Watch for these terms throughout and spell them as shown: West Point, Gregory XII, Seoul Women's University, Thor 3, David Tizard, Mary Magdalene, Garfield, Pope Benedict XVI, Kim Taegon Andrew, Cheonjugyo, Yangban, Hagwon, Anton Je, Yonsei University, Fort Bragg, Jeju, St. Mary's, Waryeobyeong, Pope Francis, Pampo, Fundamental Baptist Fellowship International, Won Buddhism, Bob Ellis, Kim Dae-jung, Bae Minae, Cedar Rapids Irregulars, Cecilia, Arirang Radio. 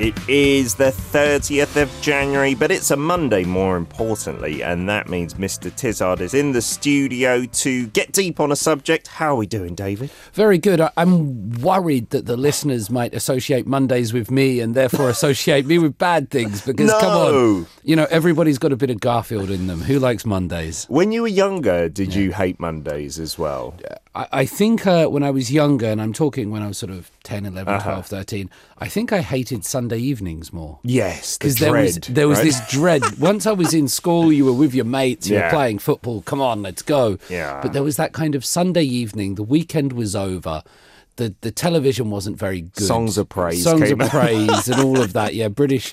It is the 30th of January, but it's a Monday more importantly, and that means Mr. Tizard is in the studio to get deep on a subject. How are we doing, David? Very good. I'm worried that the listeners might associate Mondays with me and therefore associate me with bad things because, no. Come on, you know, everybody's got a bit of Garfield in them. Who likes Mondays? When you were younger, did you hate Mondays as well? I think when I was younger, and I'm talking when I was sort of 10, 11, 12, 13, I think I hated Sunday evenings more. Yes, because there was this dread. Once I was in school, you were with your mates, you were playing football, come on, let's go. Yeah. But there was that kind of Sunday evening, the weekend was over, the television wasn't very good. Songs of praise and all of that, British,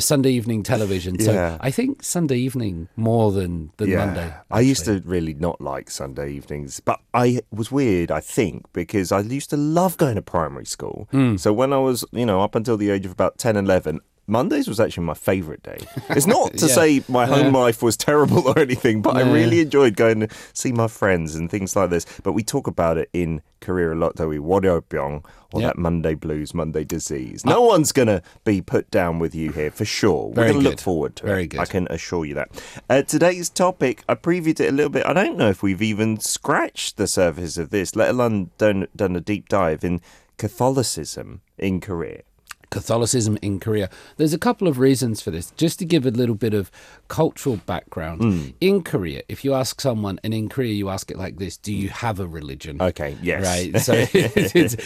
Sunday evening television. So I think Sunday evening more than Monday. Actually. I used to really not like Sunday evenings, but I was weird, I think, because I used to love going to primary school. Mm. So when I was, up until the age of about 10, 11, Mondays was actually my favourite day. It's not to say my home life was terrible or anything, but I really enjoyed going to see my friends and things like this. But we talk about it in Korea a lot, though. We waryeobyeong, or that Monday blues, Monday disease. No one's going to be put down with you here, for sure. We're going to look forward to it. Good. I can assure you that. Today's topic, I previewed it a little bit. I don't know if we've even scratched the surface of this, let alone done a deep dive in Catholicism in Korea. Catholicism in Korea. There's a couple of reasons for this. Just to give a little bit of cultural background. Mm. In Korea, if you ask someone, and in Korea you ask it like this, do you have a religion? Okay, yes. Right? So,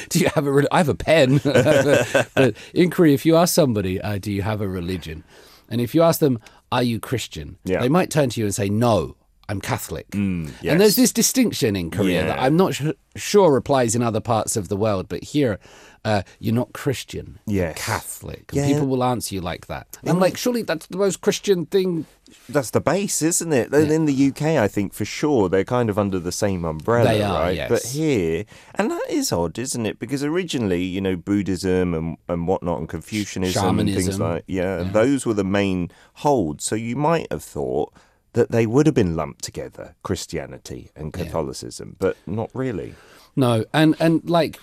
do you have a religion? I have a pen. But in Korea, if you ask somebody, do you have a religion? And if you ask them, are you Christian? Yeah. They might turn to you and say, no, I'm Catholic. Mm, yes. And there's this distinction in Korea that I'm not sure applies in other parts of the world, but here... you're not Christian, you're Catholic. And people will answer you like that. I'm like, surely that's the most Christian thing. That's the base, isn't it? Yeah. In the UK, I think, for sure, they're kind of under the same umbrella, they are, right? Yes. But here, and that is odd, isn't it? Because originally, Buddhism and whatnot and Confucianism Shamanism. And things like those were the main holds. So you might have thought that they would have been lumped together, Christianity and Catholicism, but not really. No, and like...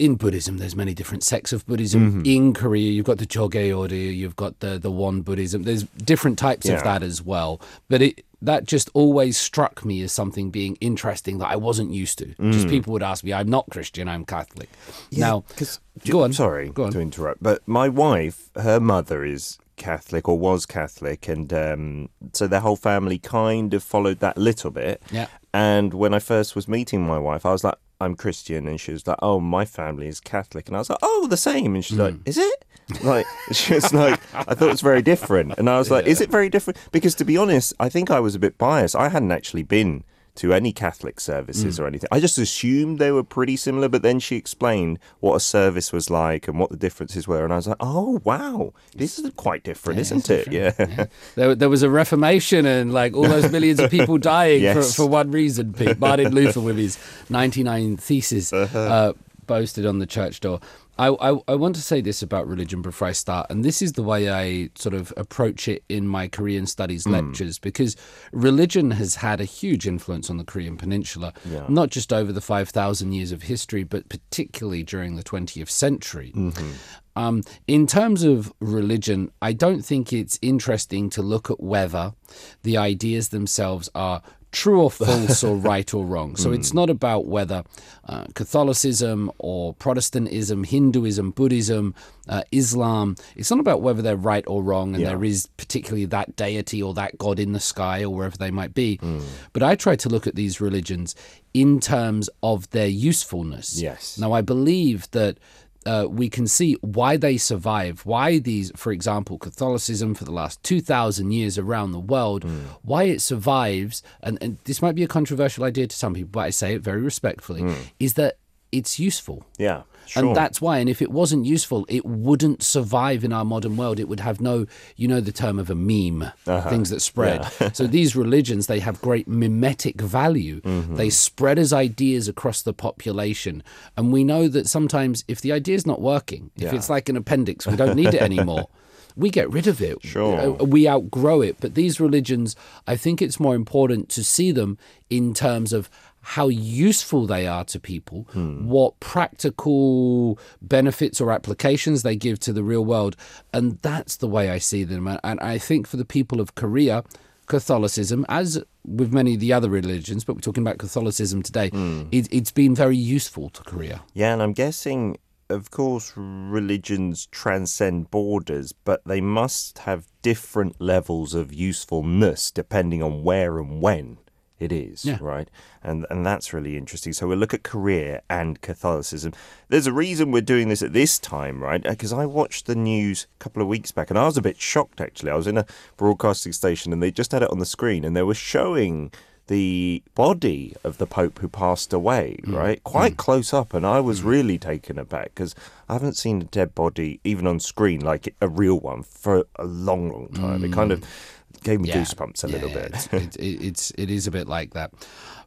In Buddhism, there's many different sects of Buddhism. Mm-hmm. In Korea, you've got the Chogeyo, you've got the Won Buddhism. There's different types of that as well. But that just always struck me as something being interesting that I wasn't used to. Mm. Just people would ask me, I'm not Christian, I'm Catholic. Yeah, now, sorry to interrupt, but my wife, her mother is Catholic or was Catholic. And so their whole family kind of followed that little bit. Yeah. And when I first was meeting my wife, I was like, I'm Christian, and she was like, oh, my family is Catholic. And I was like, oh, the same. And she's like, is it? Like, she was like, I thought it was very different. And I was like, is it very different? Because to be honest, I think I was a bit biased. I hadn't actually been to any Catholic services or anything. I just assumed they were pretty similar, but then she explained what a service was like and what the differences were. And I was like, oh, wow, this is quite different, isn't it? Different. Yeah. There was a Reformation and like all those millions of people dying for one reason, Pete. Martin Luther with his 99 Theses boasted on the church door. I want to say this about religion before I start, and this is the way I sort of approach it in my Korean studies lectures, because religion has had a huge influence on the Korean peninsula, not just over the 5,000 years of history, but particularly during the 20th century. Mm-hmm. In terms of religion, I don't think it's interesting to look at whether the ideas themselves are true or false or right or wrong. So it's not about whether Catholicism or Protestantism, Hinduism, Buddhism, Islam, it's not about whether they're right or wrong and there is particularly that deity or that God in the sky or wherever they might be. Mm. But I try to look at these religions in terms of their usefulness. Yes. Now, I believe that we can see why they survive, why these, for example, Catholicism for the last 2,000 years around the world, why it survives, and this might be a controversial idea to some people, but I say it very respectfully, is that it's useful. Yeah, sure. And that's why. And if it wasn't useful, it wouldn't survive in our modern world. It would have no, you know, the term of a meme, things that spread. Yeah. So these religions, they have great mimetic value. Mm-hmm. They spread as ideas across the population. And we know that sometimes if the idea is not working, if it's like an appendix, we don't need it anymore. We get rid of it. Sure. We outgrow it. But these religions, I think it's more important to see them in terms of how useful they are to people, what practical benefits or applications they give to the real world. And that's the way I see them. And I think for the people of Korea, Catholicism, as with many of the other religions, but we're talking about Catholicism today, it's been very useful to Korea. Yeah, and I'm guessing, of course, religions transcend borders, but they must have different levels of usefulness depending on where and when it is, right? And that's really interesting. So we'll look at Korea and Catholicism. There's a reason we're doing this at this time, right? Because I watched the news a couple of weeks back, and I was a bit shocked, actually. I was in a broadcasting station, and they just had it on the screen, and they were showing the body of the Pope who passed away, right? Quite close up, and I was really taken aback because I haven't seen a dead body, even on screen, like a real one, for a long, long time. It kind of gave me goosebumps a little bit. It is a bit like that.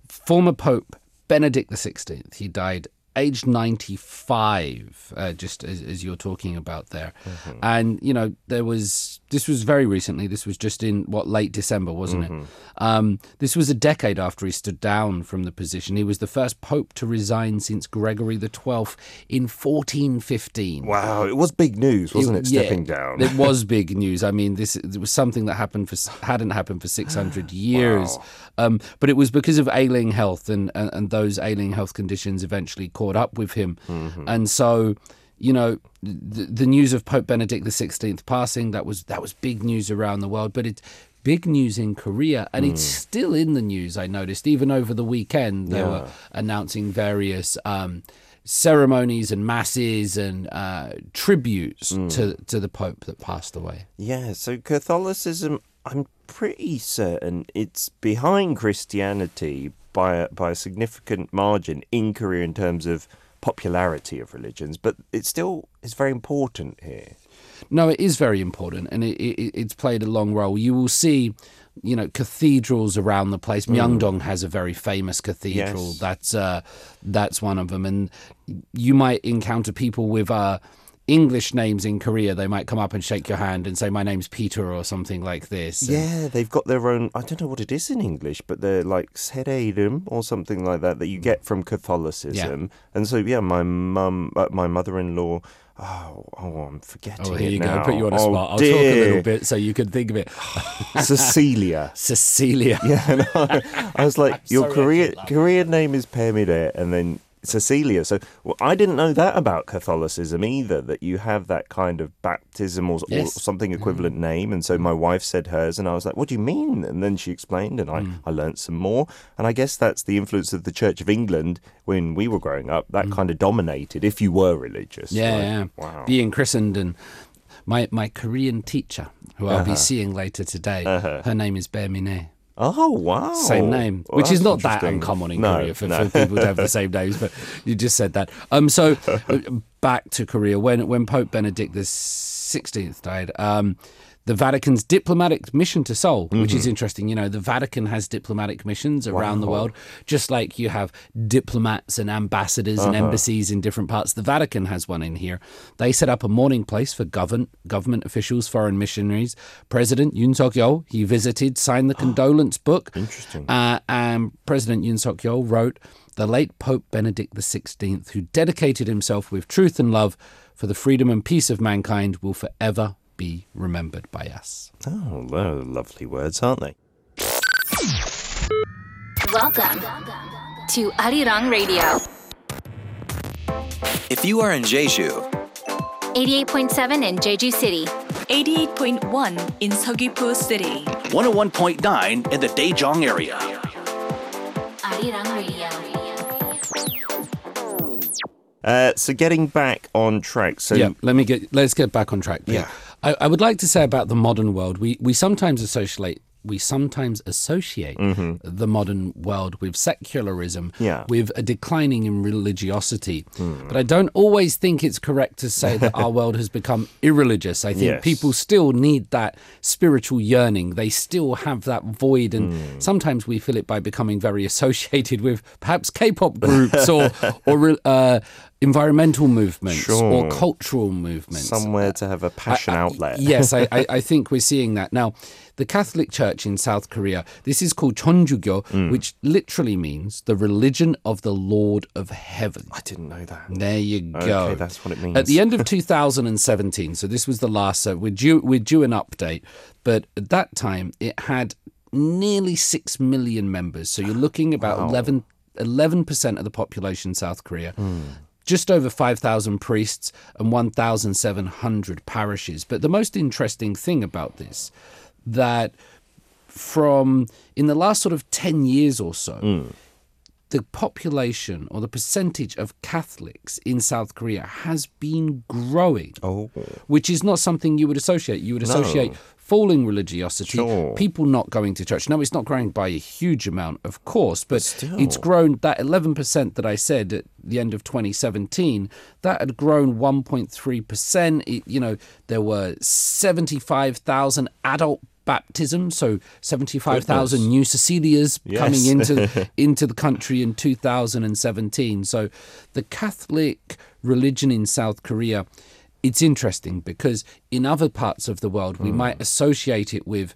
Former Pope Benedict XVI, he died aged 95, just as you're talking about there. And, you know, this was very recently. This was just in, late December, wasn't it? This was a decade after he stood down from the position. He was the first Pope to resign since Gregory XII in 1415. Wow, it was big news, wasn't it, stepping down? It was big news. I mean, it was something that hadn't happened for 600 years. Wow. But it was because of ailing health, and those ailing health conditions eventually caught up with him. And so, you know, the news of Pope Benedict XVI passing, that was big news around the world, but it's big news in Korea, and it's still in the news. I noticed even over the weekend they were announcing various ceremonies and masses and tributes to the Pope that passed away. Yeah, so Catholicism, I'm pretty certain it's behind Christianity by a significant margin in Korea in terms of popularity of religions, but it still is very important here. No, it is very important, and it's played a long role. You will see, you know, cathedrals around the place. Myeongdong has a very famous cathedral. Yes. That's one of them, and you might encounter people with English names in Korea. They might come up and shake your hand and say, my name's Peter or something like this. Yeah, they've got their own, I don't know what it is in English, but they're like sereidum or something like that you get from Catholicism. Yeah. And so, yeah, my mother-in-law, I'm forgetting it now. Oh, here you go. Put you on a spot. I'll talk a little bit so you can think of it. Cecilia. Yeah, no, I was like, your Korean name is Bae Minae, and then Cecilia. So I didn't know that about Catholicism either, that you have that kind of baptism or something equivalent name. And so my wife said hers, and I was like, what do you mean? And then she explained, and I learned some more. And I guess that's the influence of the Church of England when we were growing up. That kind of dominated if you were religious. Yeah, like, wow. Being christened. And my Korean teacher, who I'll be seeing later today, her name is Bae Minae. Oh, wow. Same name, which is not that uncommon in Korea for people to have the same names, but you just said that. So back to Korea. When Pope Benedict XVI died, the Vatican's diplomatic mission to Seoul, which is interesting. You know, the Vatican has diplomatic missions around the world, just like you have diplomats and ambassadors and embassies in different parts. The Vatican has one in here. They set up a mourning place for government officials, foreign missionaries. President Yoon Suk Yeol, he visited, signed the condolence book. Interesting. And President Yoon Suk Yeol wrote, the late Pope Benedict XVI, who dedicated himself with truth and love for the freedom and peace of mankind, will forever be remembered by us. Oh, those lovely words, aren't they? Welcome to Arirang Radio. If you are in Jeju, 88.7 in Jeju City, 88.1 in Seogwipo City, 101.9 in the Daejeong area. Arirang Radio. So getting back on track. So yeah, let's get back on track. Yeah. I would like to say about the modern world, we sometimes associate we sometimes associate the modern world with secularism, with a declining in religiosity. But I don't always think it's correct to say that our world has become irreligious. I think people still need that spiritual yearning. They still have that void, and sometimes we fill it by becoming very associated with perhaps K-pop groups or environmental movements or cultural movements. Somewhere to have a passion outlet. Yes, I think we're seeing that. Now, the Catholic Church in South Korea, this is called Cheonjugyo, which literally means the religion of the Lord of Heaven. I didn't know that. There you go. Okay, that's what it means. At the end of 2017, so this was the last, so we're due an update, but at that time it had nearly 6 million members. So you're looking about 11% of the population in South Korea. Just over 5,000 priests and 1,700 parishes. But the most interesting thing about this, that from in the last sort of 10 years or so, the population or the percentage of Catholics in South Korea has been growing, which is not something you would associate. You would associate falling religiosity, people not going to church. Now, it's not growing by a huge amount, of course, but it's grown. That 11% that I said at the end of 2017, that had grown 1.3%. You know, there were 75,000 adult baptisms, so 75,000 new Cecilias coming into the country in 2017. So the Catholic religion in South Korea, it's interesting because in other parts of the world, we might associate it with,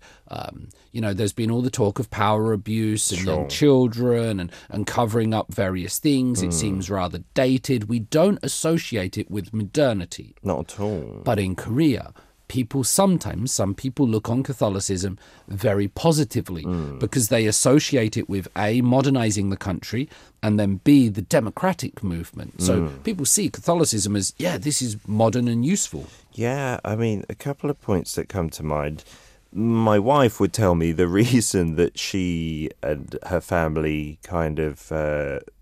you know, there's been all the talk of power abuse and young children and covering up various things. It seems rather dated. We don't associate it with modernity. Not at all. But in Korea, people sometimes, some people look on Catholicism very positively because they associate it with A, modernizing the country, and then B, the democratic movement. So people see Catholicism as, this is modern and useful. Yeah, I mean, a couple of points that come to mind. My wife would tell me the reason that she and her family kind of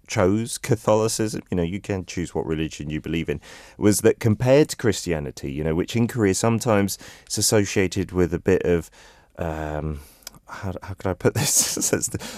chose Catholicism, you know, you can choose what religion you believe in, was that compared to Christianity, you know, which in Korea sometimes is associated with a bit of, how can I put this?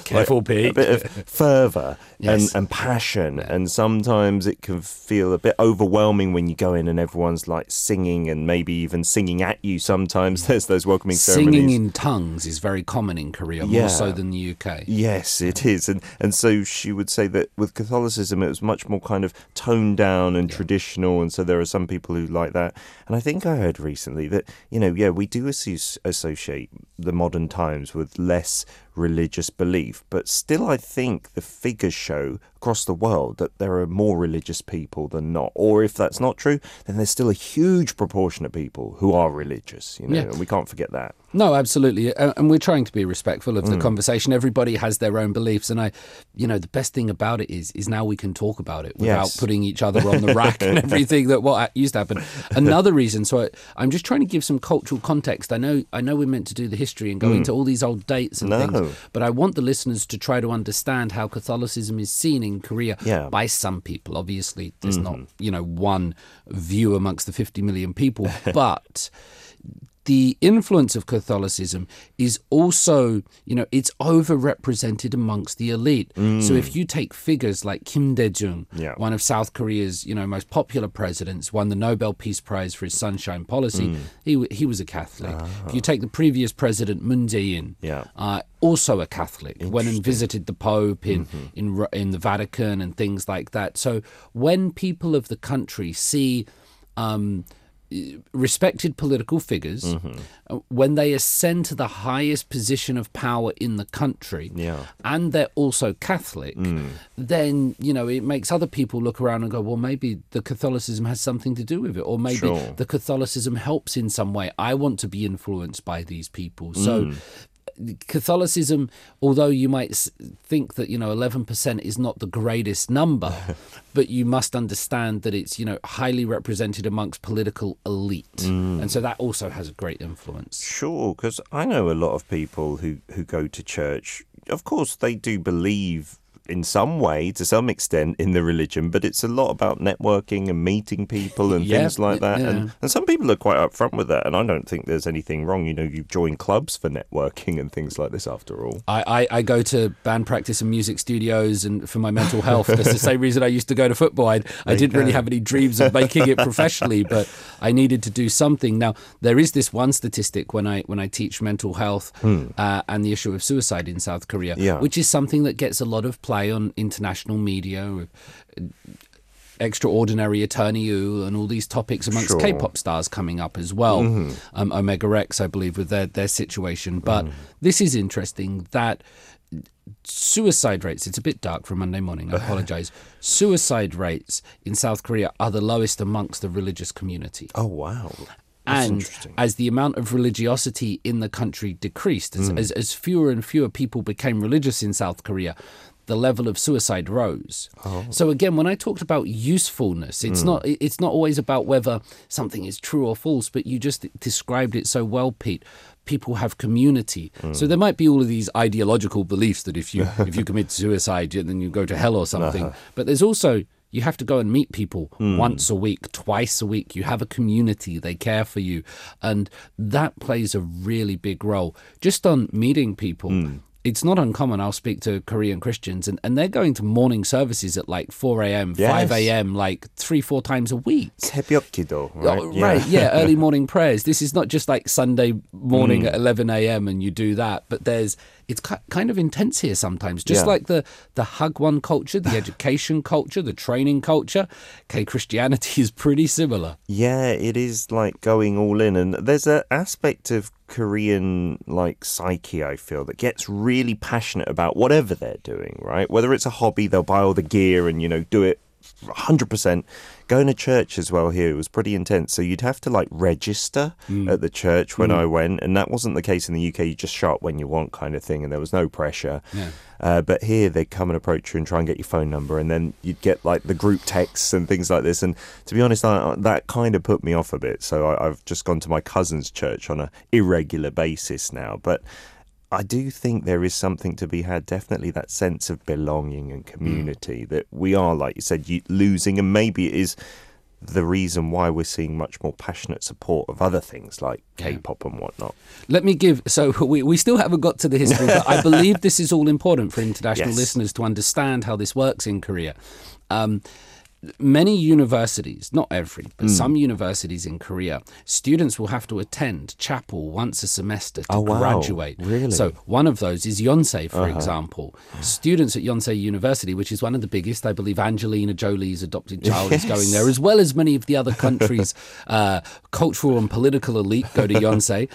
Careful, like, Pete. A bit of fervour and passion. And sometimes it can feel a bit overwhelming when you go in and everyone's like singing and maybe even singing at you sometimes. There's those welcoming ceremonies. Singing in tongues is very common in Korea, more so than the UK. Yes, it is. And so she would say that with Catholicism, it was much more kind of toned down and traditional. And so there are some people who like that. And I think I heard recently that, you know, we do associate the modern times with less religious belief, but still I think the figures show across the world that there are more religious people than not, or if that's not true, then there's still a huge proportion of people who are religious, you know, and we can't forget that. No, absolutely, and we're trying to be respectful of the conversation. Everybody has their own beliefs, and I, you know, the best thing about it is now we can talk about it without putting each other on the rack and everything that what used to happen. Another reason, so I'm just trying to give some cultural context. I know we're meant to do the history and go into all these old dates and things, but I want the listeners to try to understand how Catholicism is seen in Korea by some people. Obviously, there's not, you know, one view amongst the 50 million people, but the influence of Catholicism is also, you know, it's overrepresented amongst the elite. So if you take figures like Kim Dae-jung, one of South Korea's, you know, most popular presidents, won the Nobel Peace Prize for his sunshine policy. He was a Catholic. If you take the previous president, Moon Jae-in, also a Catholic, went and visited the Pope in the Vatican and things like that. So when people of the country see respected political figures, when they ascend to the highest position of power in the country, and they're also Catholic, then, you know, it makes other people look around and go, well, maybe the Catholicism has something to do with it, or maybe the Catholicism helps in some way. I want to be influenced by these people. So Catholicism, although you might think that, you know, 11% is not the greatest number, but you must understand that it's, you know, highly represented amongst political elite. And so that also has a great influence. Sure, because I know a lot of people who go to church. Of course, they do believe in some way, to some extent, in the religion, but it's a lot about networking and meeting people and things like that. Yeah. And some people are quite upfront with that, and I don't think there's anything wrong. You know, you join clubs for networking and things like this after all. I go to band practice and music studios and for my mental health. That's the same reason I used to go to football. I didn't really have any dreams of making it professionally, but I needed to do something. Now, there is this one statistic when I teach mental health and the issue of suicide in South Korea, which is something that gets a lot of play on international media, Extraordinary Attorney You, and all these topics amongst K-pop stars coming up as well. Omega Rex, I believe, with their situation. But this is interesting that suicide rates, it's a bit dark for Monday morning, I apologise. Suicide rates in South Korea are the lowest amongst the religious community. Oh, wow. And as the amount of religiosity in the country decreased, as fewer and fewer people became religious in South Korea, the level of suicide rose. So again, when I talked about usefulness, it's not always about whether something is true or false, but you just described it so well, Pete. People have community. So there might be all of these ideological beliefs that if you commit suicide, then you go to hell or something. But there's also, you have to go and meet people once a week, twice a week. You have a community. They care for you. And that plays a really big role. Just on meeting people, it's not uncommon. I'll speak to Korean Christians, and they're going to morning services at like 4 a.m., 5 a.m., like 3-4 times a week. 새벽 기도, right? Early morning prayers. This is not just like Sunday morning at 11 a.m. and you do that, but it's kind of intense here sometimes, just like the Hagwon culture, the education culture, the training culture. Okay, Christianity is pretty similar. Yeah, it is like going all in. And there's an aspect of Korean psyche, I feel, that gets really passionate about whatever they're doing, right? Whether it's a hobby, they'll buy all the gear and, do it 100%. Going to church as well here was pretty intense. So you'd have to register at the church when I went. And that wasn't the case in the UK. You just show up when you want kind of thing. And there was no pressure. Yeah. But here they'd come and approach you and try and get your phone number. And then you'd get the group texts and things like this. And to be honest, that kind of put me off a bit. So I've just gone to my cousin's church on an irregular basis now. But I do think there is something to be had, definitely that sense of belonging and community that we are, like you said, losing. And maybe it is the reason why we're seeing much more passionate support of other things like K-pop and whatnot. Let me we still haven't got to the history, but I believe this is all important for international listeners to understand how this works in Korea. Many universities, not every, but some universities in Korea, students will have to attend chapel once a semester to graduate. Really? So one of those is Yonsei, for example. Students at Yonsei University, which is one of the biggest, I believe Angelina Jolie's adopted child is going there, as well as many of the other countries' cultural and political elite go to Yonsei.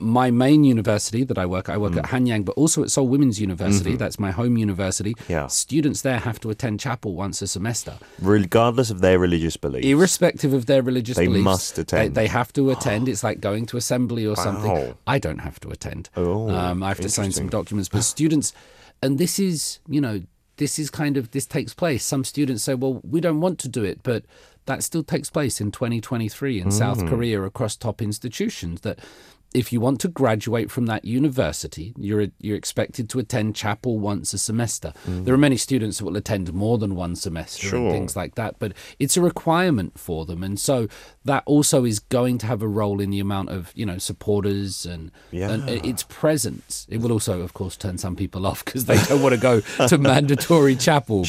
My main university that I work at Hanyang, but also at Seoul Women's University. That's my home university. Yeah. Students there have to attend chapel once a semester. Regardless of their religious beliefs. Irrespective of their religious beliefs. They must attend. They have to attend. It's like going to assembly or something. I don't have to attend. I have to sign some documents. But students, and this is, this takes place. Some students say, well, we don't want to do it, but that still takes place in 2023 in South Korea across top institutions, that if you want to graduate from that university, you're expected to attend chapel once a semester. There are many students who will attend more than one semester and things like that, but it's a requirement for them. And so that also is going to have a role in the amount of, supporters and its presence. It will also, of course, turn some people off because they don't want to go to mandatory chapel.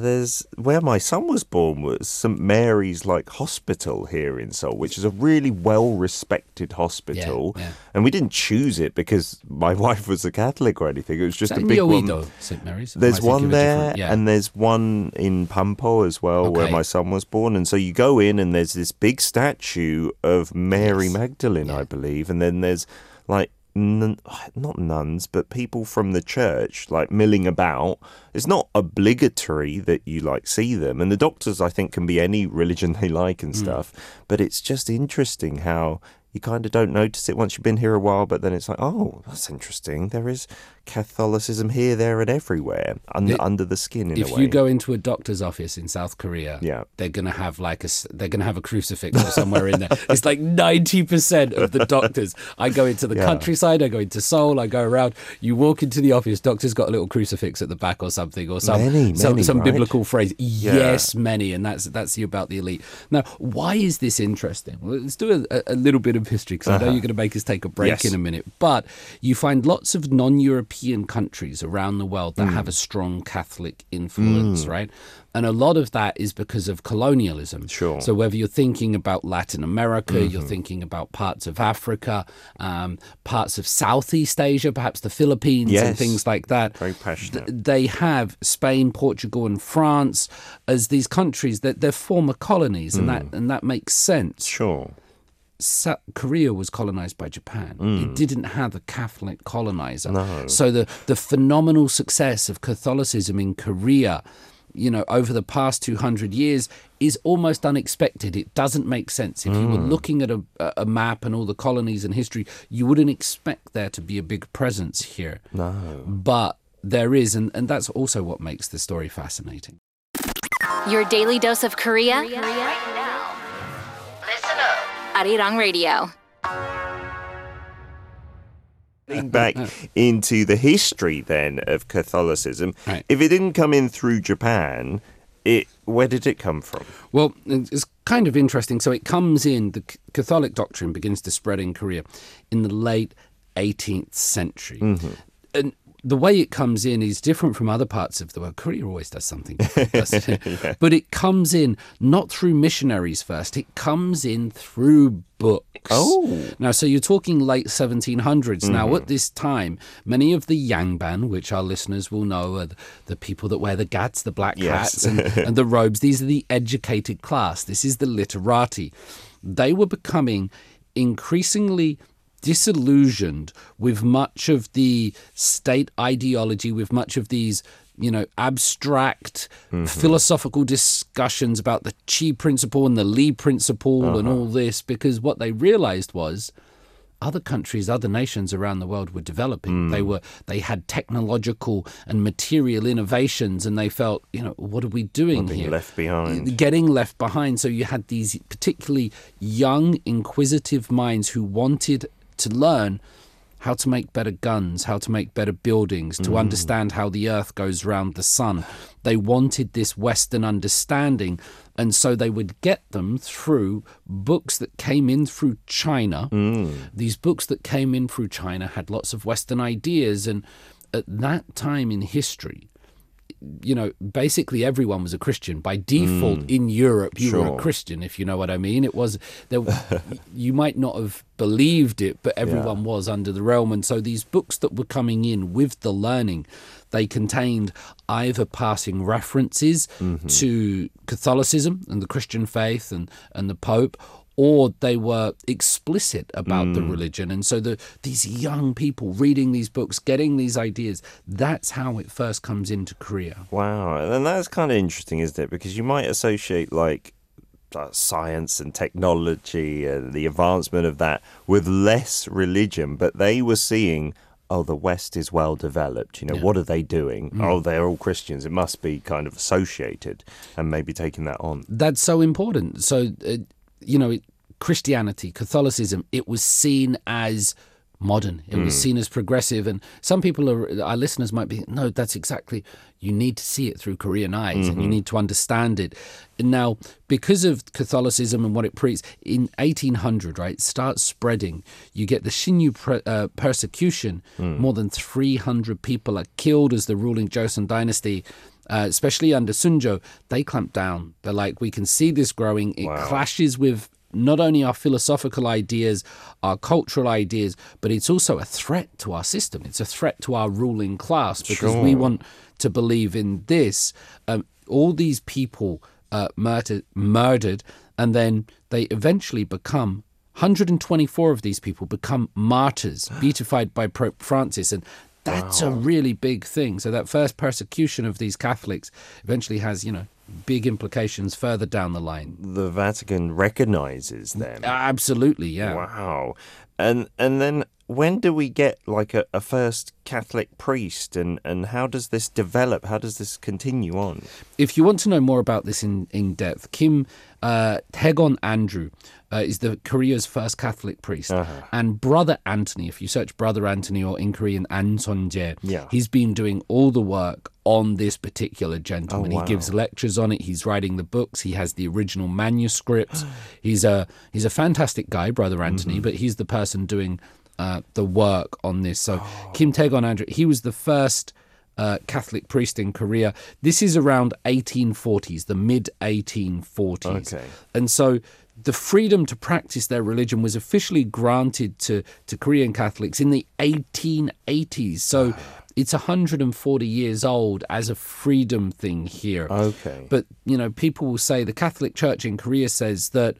There's where my son was born was St. Mary's hospital here in Seoul, which is a really well-respected hospital. Yeah, yeah. And we didn't choose it because my wife was a Catholic or anything. It was just a big one. St. Mary's? There's one there and there's one in Pampo as well where my son was born. And so you go in and there's this big statue of Mary Magdalene, I believe. And then there's not nuns, but people from the church milling about. It's not obligatory that you see them, and the doctors I think can be any religion they like and stuff, but it's just interesting how you kind of don't notice it once you've been here a while, but then it's like, oh, that's interesting, there is Catholicism here, there, and everywhere, under the skin. If you go into a doctor's office in South Korea, they're gonna have a crucifix or somewhere in there. It's like 90% of the doctors. I go into the countryside, I go into Seoul, I go around. You walk into the office, doctor's got a little crucifix at the back or something, or some biblical phrase. Yeah. Yes, many, and that's about the elite. Now, why is this interesting? Well, let's do a little bit of history, because I know you're going to make us take a break in a minute. But you find lots of non-European countries around the world that have a strong Catholic influence, right? And a lot of that is because of colonialism. Sure. So whether you're thinking about Latin America, you're thinking about parts of Africa, parts of Southeast Asia, perhaps the Philippines and things like that. Very passionate. They have Spain, Portugal, and France as these countries that they're former colonies, and that makes sense. Sure. South Korea was colonized by Japan. It didn't have a Catholic colonizer. No. So the phenomenal success of Catholicism in Korea, over the past 200 years is almost unexpected. It doesn't make sense. If you were looking at a map and all the colonies and history, you wouldn't expect there to be a big presence here. No. But there is, and that's also what makes the story fascinating. Your daily dose of Korea? Right now. Listen up. Arirang Radio. Back into the history then of Catholicism. Right. If it didn't come in through Japan, where did it come from? Well, it's kind of interesting. So it comes in, the Catholic doctrine begins to spread in Korea in the late 18th century. And the way it comes in is different from other parts of the world. Korea always does something different, doesn't it? But it comes in not through missionaries first. It comes in through books. Oh. Now, so you're talking late 1700s. Now, at this time, many of the Yangban, which our listeners will know are the people that wear the gats, the black hats, and the robes. These are the educated class. This is the literati. They were becoming increasingly disillusioned with much of the state ideology, with much of these, abstract philosophical discussions about the Qi principle and the Li principle and all this, because what they realized was other countries, other nations around the world were developing. They had technological and material innovations, and they felt, what are we doing here? Getting left behind. So you had these particularly young, inquisitive minds who wanted to learn how to make better guns, how to make better buildings, to understand how the earth goes round the sun. They wanted this Western understanding, and so they would get them through books that came in through China. These books that came in through China had lots of Western ideas, and at that time in history, basically everyone was a Christian. By default, in Europe, you were a Christian, if you know what I mean. It was, you might not have believed it, but everyone was under the realm. And so these books that were coming in with the learning, they contained either passing references to Catholicism and the Christian faith and the Pope, or they were explicit about the religion. And so these young people reading these books, getting these ideas, that's how it first comes into Korea. Wow. And that's kind of interesting, isn't it? Because you might associate science and technology and the advancement of that with less religion, but they were seeing, oh, the West is well developed. What are they doing? Oh, they're all Christians. It must be kind of associated and maybe taking that on. That's so important. So, Christianity, Catholicism, it was seen as modern. It was seen as progressive. And some people, our listeners might be, no, that's exactly, you need to see it through Korean eyes and you need to understand it. And now, because of Catholicism and what it preaches, in 1800, right, it starts spreading. You get the Shinyu persecution. More than 300 people are killed as the ruling Joseon dynasty, especially under Sunjo, they clamp down. They're like, we can see this growing. It clashes with not only our philosophical ideas, our cultural ideas, but it's also a threat to our system. It's a threat to our ruling class because we want to believe in this. All these people murdered, and then they eventually become 124 of these people become martyrs, beatified by Pope Francis, and that's a really big thing. So that first persecution of these Catholics eventually has, big implications further down the line. The Vatican recognizes them. Absolutely, yeah. Wow. And then when do we get like a first Catholic priest, and how does this develop? How does this continue on? If you want to know more about this in depth, Kim Taegon Andrew is the Korea's first Catholic priest. Uh-huh. And Brother Anthony, if you search Brother Anthony or in Korean Anton Je, yeah, he's been doing all the work on this particular gentleman. Oh, wow. He gives lectures on it. He's writing the books. He has the original manuscripts. He's a fantastic guy, Brother Anthony, mm-hmm, but he's the person doing the work on this. So Kim Taegon Andrew, he was the first Catholic priest in Korea. This is around 1840s, the mid-1840s. Okay. And so the freedom to practice their religion was officially granted to Korean Catholics in the 1880s. So it's 140 years old as a freedom thing here. Okay. But, you know, people will say the Catholic Church in Korea says that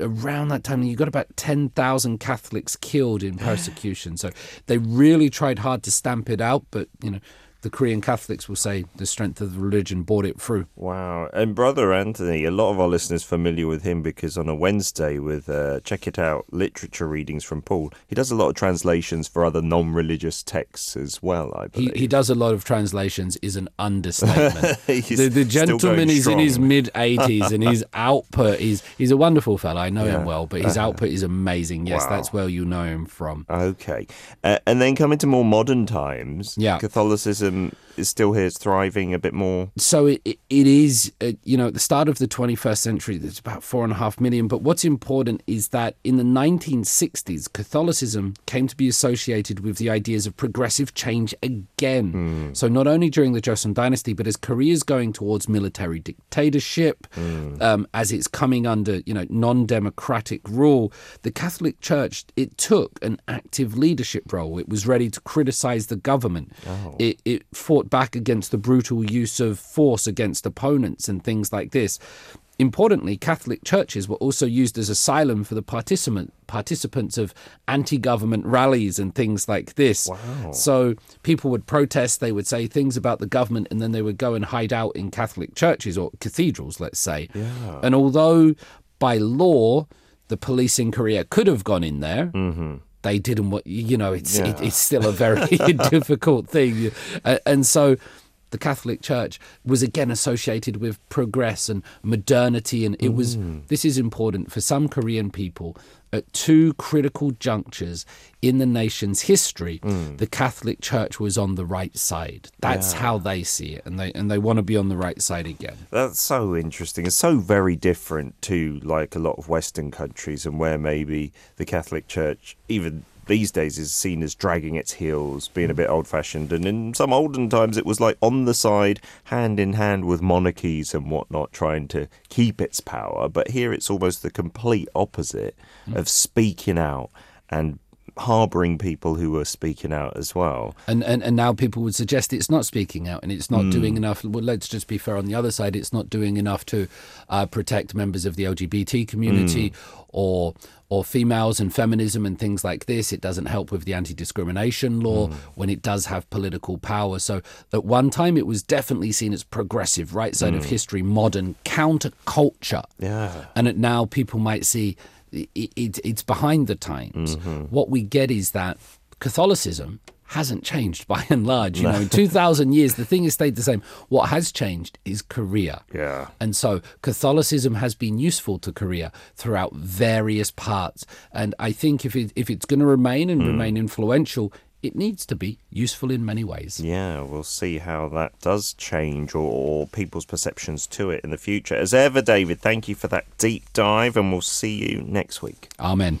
around that time, you got about 10,000 Catholics killed in persecution. So they really tried hard to stamp it out, but, you know, the Korean Catholics will say the strength of the religion brought it through. Wow. And Brother Anthony, a lot of our listeners familiar with him because on a Wednesday with Check It Out literature readings from Paul, he does a lot of translations for other non-religious texts as well, I believe. He does a lot of translations is an understatement. The gentleman is in his mid-80s and his output is, he's a wonderful fellow. I know him well, but his output is amazing. Yes, wow, that's where you know him from. Okay. And then coming to more modern times, Catholicism is still here, it's thriving a bit more. So it is, you know, at the start of the 21st century, there's about 4.5 million. But what's important is that in the 1960s, Catholicism came to be associated with the ideas of progressive change again. So not only during the Joseon dynasty, but as Korea's going towards military dictatorship, as it's coming under, you know, non-democratic rule, the Catholic Church, it took an active leadership role. It was ready to criticize the government. It fought back against the brutal use of force against opponents and things like this. Importantly, Catholic churches were also used as asylum for the participants of anti-government rallies and things like this. Wow. So people would protest, they would say things about the government, and then they would go and hide out in Catholic churches or cathedrals, let's say. Yeah. And although by law, the police in Korea could have gone in there, they didn't, you know, it's still a very difficult thing. And so the Catholic Church was again associated with progress and modernity. And it was, this is important for some Korean people, at two critical junctures in the nation's history, the Catholic Church was on the right side. That's how they see it, and they want to be on the right side again. That's so interesting. It's so very different to like a lot of Western countries, and where maybe the Catholic Church, even these days, is seen as dragging its heels, being a bit old-fashioned. And in some olden times, it was like on the side, hand in hand with monarchies and whatnot, trying to keep its power. But here it's almost the complete opposite of speaking out and harbouring people who were speaking out as well. And now people would suggest it's not speaking out and it's not doing enough. Well, let's just be fair on the other side. It's not doing enough to protect members of the LGBT community or females and feminism and things like this. It doesn't help with the anti-discrimination law when it does have political power. So at one time it was definitely seen as progressive, right side of history, modern counterculture. Yeah. And now people might see it's behind the times. What we get is that Catholicism hasn't changed by and large. You know, in 2,000 years, the thing has stayed the same. What has changed is Korea. Yeah. And so Catholicism has been useful to Korea throughout various parts. And I think if it's going to remain and remain influential, it needs to be useful in many ways. Yeah, we'll see how that does change or people's perceptions to it in the future. As ever, David, thank you for that deep dive, and we'll see you next week. Amen.